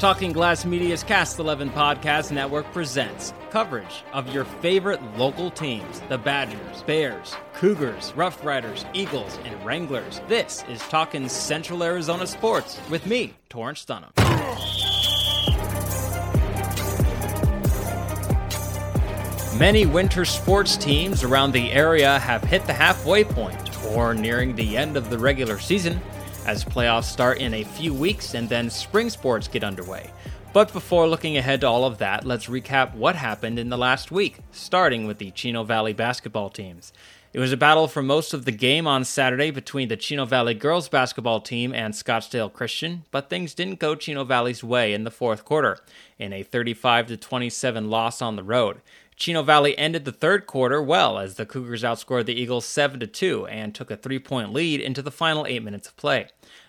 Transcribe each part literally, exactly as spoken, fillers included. Talking Glass Media's Cast eleven Podcast Network presents coverage of your favorite local teams, the Badgers, Bears, Cougars, Rough Riders, Eagles, and Wranglers. This is Talkin' Central Arizona Sports with me, Torrence Dunham. Many winter sports teams around the area have hit the halfway point or nearing the end of the regular season, as playoffs start in a few weeks and then spring sports get underway. But before looking ahead to all of that, let's recap what happened in the last week, starting with the Chino Valley basketball teams. It was a battle for most of the game on Saturday between the Chino Valley girls basketball team and Scottsdale Christian, but things didn't go Chino Valley's way in the fourth quarter, in a thirty-five to twenty-seven loss on the road. Chino Valley ended the third quarter well as the Cougars outscored the Eagles seven to two and took a three-point lead into the final eight minutes of play.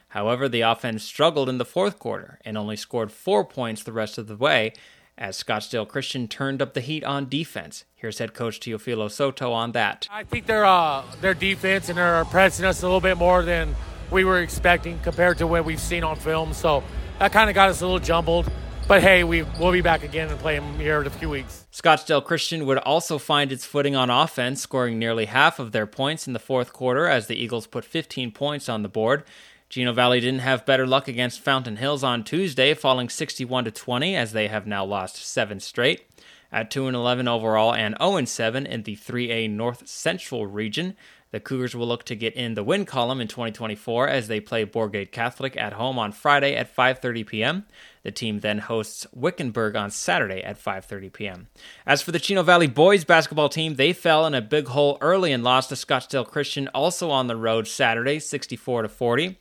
However, the offense struggled in the fourth quarter and only scored four points the rest of the way as Scottsdale Christian turned up the heat on defense. Here's head coach Teofilo Soto on that. I think their uh, their defense and they're pressing us a little bit more than we were expecting compared to what we've seen on film. So that kind of got us a little jumbled. But hey, we, we'll be back again and play them here in a few weeks. Scottsdale Christian would also find its footing on offense, scoring nearly half of their points in the fourth quarter as the Eagles put fifteen points on the board. Chino Valley didn't have better luck against Fountain Hills on Tuesday, falling sixty-one to twenty as they have now lost seven straight. At two and eleven overall and oh and seven in the three A North Central region, the Cougars will look to get in the win column in twenty twenty-four as they play Borgate Catholic at home on Friday at five thirty p.m. The team then hosts Wickenburg on Saturday at five thirty p.m. As for the Chino Valley boys basketball team, they fell in a big hole early and lost to Scottsdale Christian, also on the road Saturday, sixty-four to forty.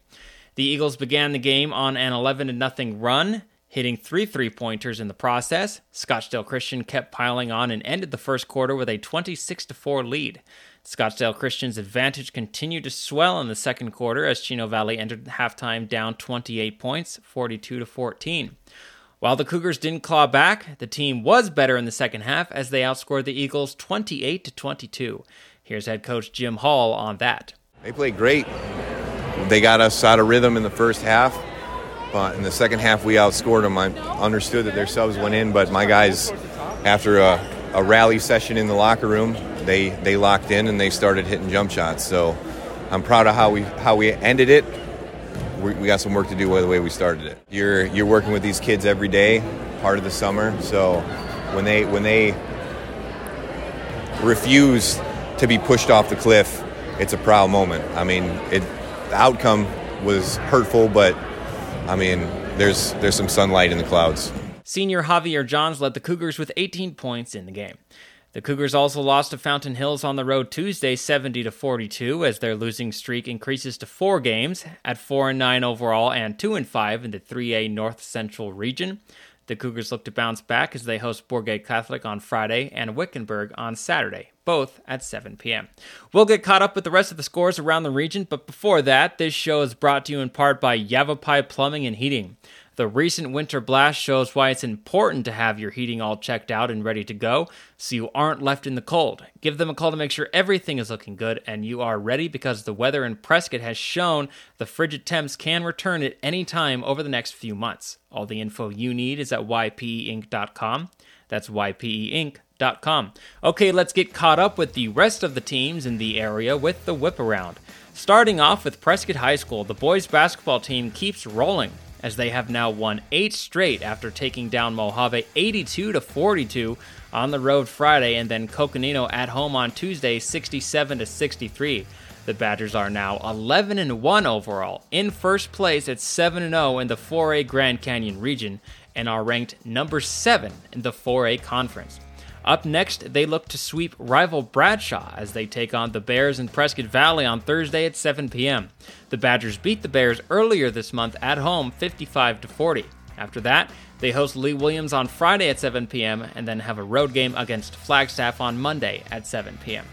The Eagles began the game on an eleven to nothing run, hitting three three-pointers in the process. Scottsdale Christian kept piling on and ended the first quarter with a twenty-six to four lead. Scottsdale Christian's advantage continued to swell in the second quarter as Chino Valley entered halftime down twenty-eight points, forty-two to fourteen. While the Cougars didn't claw back, the team was better in the second half as they outscored the Eagles twenty-eight to twenty-two. Here's head coach Jim Hall on that. They played great. They got us out of rhythm in the first half. But in the second half, we outscored them. I understood that their subs went in, but my guys, after a, a rally session in the locker room, they, they locked in and they started hitting jump shots. So I'm proud of how we how we ended it. We, we got some work to do by the way we started it. You're you're working with these kids every day, part of the summer. So when they when they refuse to be pushed off the cliff, it's a proud moment. I mean, it the outcome was hurtful, but I mean, there's there's some sunlight in the clouds. Senior Javier Johns led the Cougars with eighteen points in the game. The Cougars also lost to Fountain Hills on the road Tuesday, seventy to forty-two, as their losing streak increases to four games at four and nine overall and two and five in the three A North Central region. The Cougars look to bounce back as they host Borgate Catholic on Friday and Wickenburg on Saturday, both at seven p.m. We'll get caught up with the rest of the scores around the region, but before that, this show is brought to you in part by Yavapai Plumbing and Heating. The recent winter blast shows why it's important to have your heating all checked out and ready to go, so you aren't left in the cold. Give them a call to make sure everything is looking good and you are ready, because the weather in Prescott has shown the frigid temps can return at any time over the next few months. All the info you need is at y p e inc dot com. That's y p e inc dot com. Okay, let's get caught up with the rest of the teams in the area with the whip around. Starting off with Prescott High School, the boys basketball team keeps rolling, as they have now won eight straight after taking down Mojave eighty-two to forty-two on the road Friday and then Coconino at home on Tuesday sixty-seven to sixty-three. The Badgers are now eleven and one overall, in first place at seven and oh in the four A Grand Canyon region, and are ranked number seven in the four A conference. Up next, they look to sweep rival Bradshaw as they take on the Bears in Prescott Valley on Thursday at seven p.m. The Badgers beat the Bears earlier this month at home fifty-five to forty. After that, they host Lee Williams on Friday at seven p.m. and then have a road game against Flagstaff on Monday at seven p.m.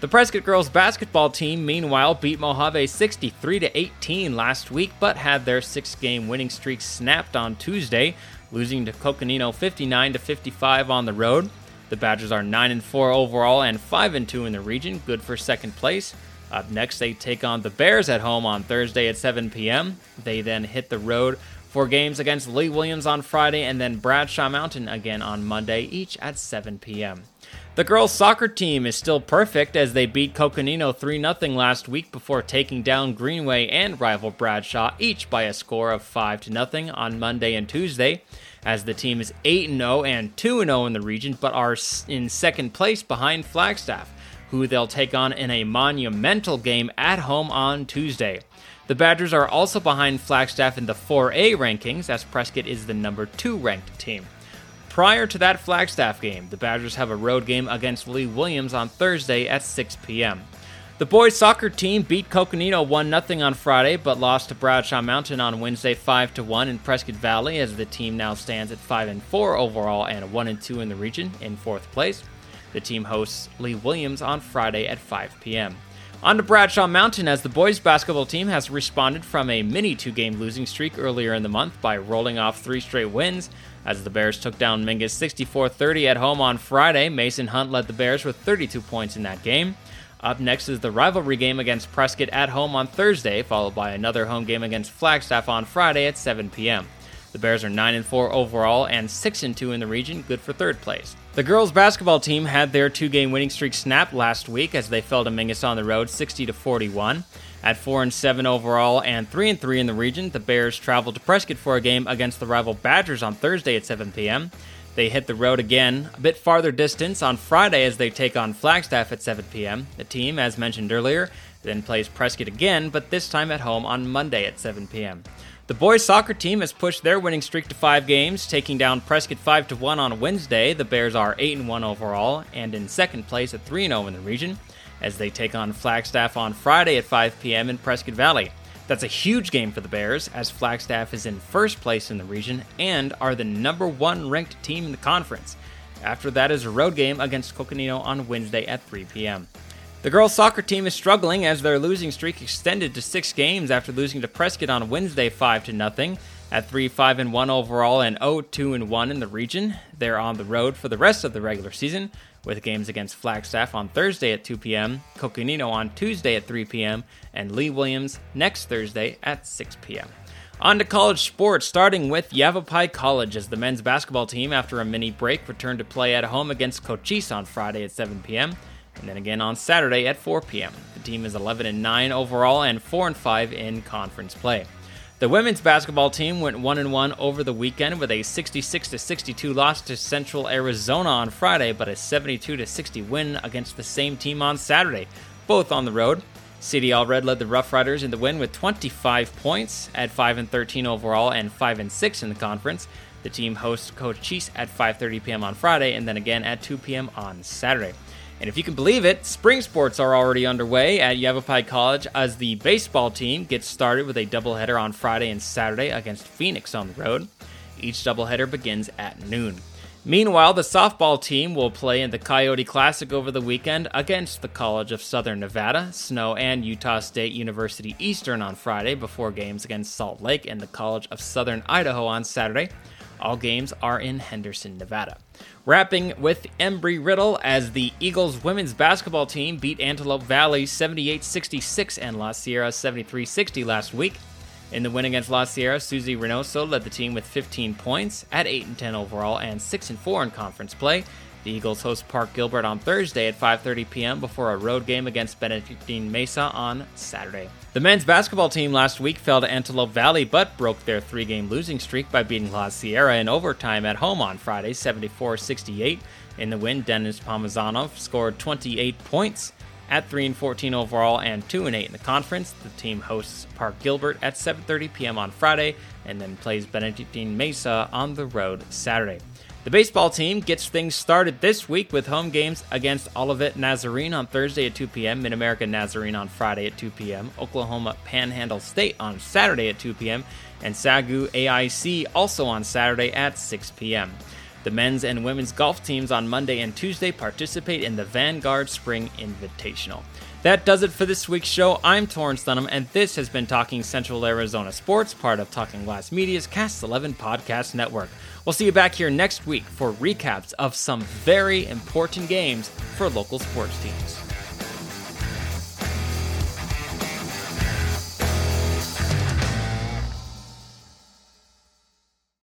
The Prescott girls basketball team, meanwhile, beat Mojave sixty-three to eighteen last week, but had their six-game winning streak snapped on Tuesday, losing to Coconino fifty-nine to fifty-five on the road. The Badgers are nine and four overall and five and two in the region, good for second place. Up next, they take on the Bears at home on Thursday at seven p.m. They then hit the road for games against Lee Williams on Friday and then Bradshaw Mountain again on Monday, each at seven p.m. The girls' soccer team is still perfect as they beat Coconino three nothing last week before taking down Greenway and rival Bradshaw, each by a score of five to nothing on Monday and Tuesday, as the team is eight and oh and two and oh in the region, but are in second place behind Flagstaff, who they'll take on in a monumental game at home on Tuesday. The Badgers are also behind Flagstaff in the four A rankings, as Prescott is the number two ranked team. Prior to that Flagstaff game, the Badgers have a road game against Lee Williams on Thursday at six p.m. The boys' soccer team beat Coconino one nothing on Friday, but lost to Bradshaw Mountain on Wednesday five to one in Prescott Valley, as the team now stands at five and four overall and one and two in the region, in fourth place. The team hosts Lee Williams on Friday at five p.m. On to Bradshaw Mountain, as the boys' basketball team has responded from a mini two-game losing streak earlier in the month by rolling off three straight wins, as the Bears took down Mingus sixty-four thirty at home on Friday. Mason Hunt led the Bears with thirty-two points in that game. Up next is the rivalry game against Prescott at home on Thursday, followed by another home game against Flagstaff on Friday at seven p.m. The Bears are nine and four overall and six and two in the region, good for third place. The girls' basketball team had their two-game winning streak snapped last week as they fell to Mingus on the road sixty to forty-one. At four and seven overall and three and three in the region, the Bears traveled to Prescott for a game against the rival Badgers on Thursday at seven p.m. They hit the road again a bit farther distance on Friday as they take on Flagstaff at seven p.m. The team, as mentioned earlier, then plays Prescott again, but this time at home on Monday at seven p.m. The boys' soccer team has pushed their winning streak to five games, taking down Prescott five to one on Wednesday. The Bears are eight and one overall and in second place at three and oh in the region, as they take on Flagstaff on Friday at five p.m. in Prescott Valley. That's a huge game for the Bears, as Flagstaff is in first place in the region and are the number one ranked team in the conference. After that is a road game against Coconino on Wednesday at three p.m. The girls' soccer team is struggling as their losing streak extended to six games after losing to Prescott on Wednesday five to nothing at three five one overall and oh two one in the region. They're on the road for the rest of the regular season, with games against Flagstaff on Thursday at two p.m., Coconino on Tuesday at three p.m., and Lee Williams next Thursday at six p.m. On to college sports, starting with Yavapai College, as the men's basketball team, after a mini break, returned to play at home against Cochise on Friday at seven p.m., and then again on Saturday at four p.m. The team is eleven and nine overall and four and five in conference play. The women's basketball team went one and one over the weekend with a sixty-six to sixty-two loss to Central Arizona on Friday, but a seventy-two to sixty win against the same team on Saturday, both on the road. C D Red led the Rough Riders in the win with twenty-five points at five and thirteen overall and five and six in the conference. The team hosts Coach Cheese at five thirty p.m. on Friday and then again at two p.m. on Saturday. And if you can believe it, spring sports are already underway at Yavapai College, as the baseball team gets started with a doubleheader on Friday and Saturday against Phoenix on the road. Each doubleheader begins at noon. Meanwhile, the softball team will play in the Coyote Classic over the weekend against the College of Southern Nevada, Snow, and Utah State University Eastern on Friday before games against Salt Lake and the College of Southern Idaho on Saturday. All games are in Henderson, Nevada. Wrapping with Embry-Riddle, as the Eagles women's basketball team beat Antelope Valley seventy-eight sixty-six and La Sierra seventy-three sixty last week. In the win against La Sierra, Susie Reynoso led the team with fifteen points at eight and ten overall and six and four in conference play. The Eagles host Park Gilbert on Thursday at five thirty p.m. before a road game against Benedictine Mesa on Saturday. The men's basketball team last week fell to Antelope Valley but broke their three-game losing streak by beating La Sierra in overtime at home on Friday, seventy-four sixty-eight. In the win, Dennis Pomazanov scored twenty-eight points at three and fourteen overall and two and eight in the conference. The team hosts Park Gilbert at seven thirty p.m. on Friday and then plays Benedictine Mesa on the road Saturday. The baseball team gets things started this week with home games against Olivet Nazarene on Thursday at two p.m., Mid-America Nazarene on Friday at two p.m., Oklahoma Panhandle State on Saturday at two p.m., and Sagu A I C also on Saturday at six p.m. The men's and women's golf teams on Monday and Tuesday participate in the Vanguard Spring Invitational. That does it for this week's show. I'm Torrence Dunham, and this has been Talking Central Arizona Sports, part of Talking Glass Media's Cast eleven Podcast Network. We'll see you back here next week for recaps of some very important games for local sports teams.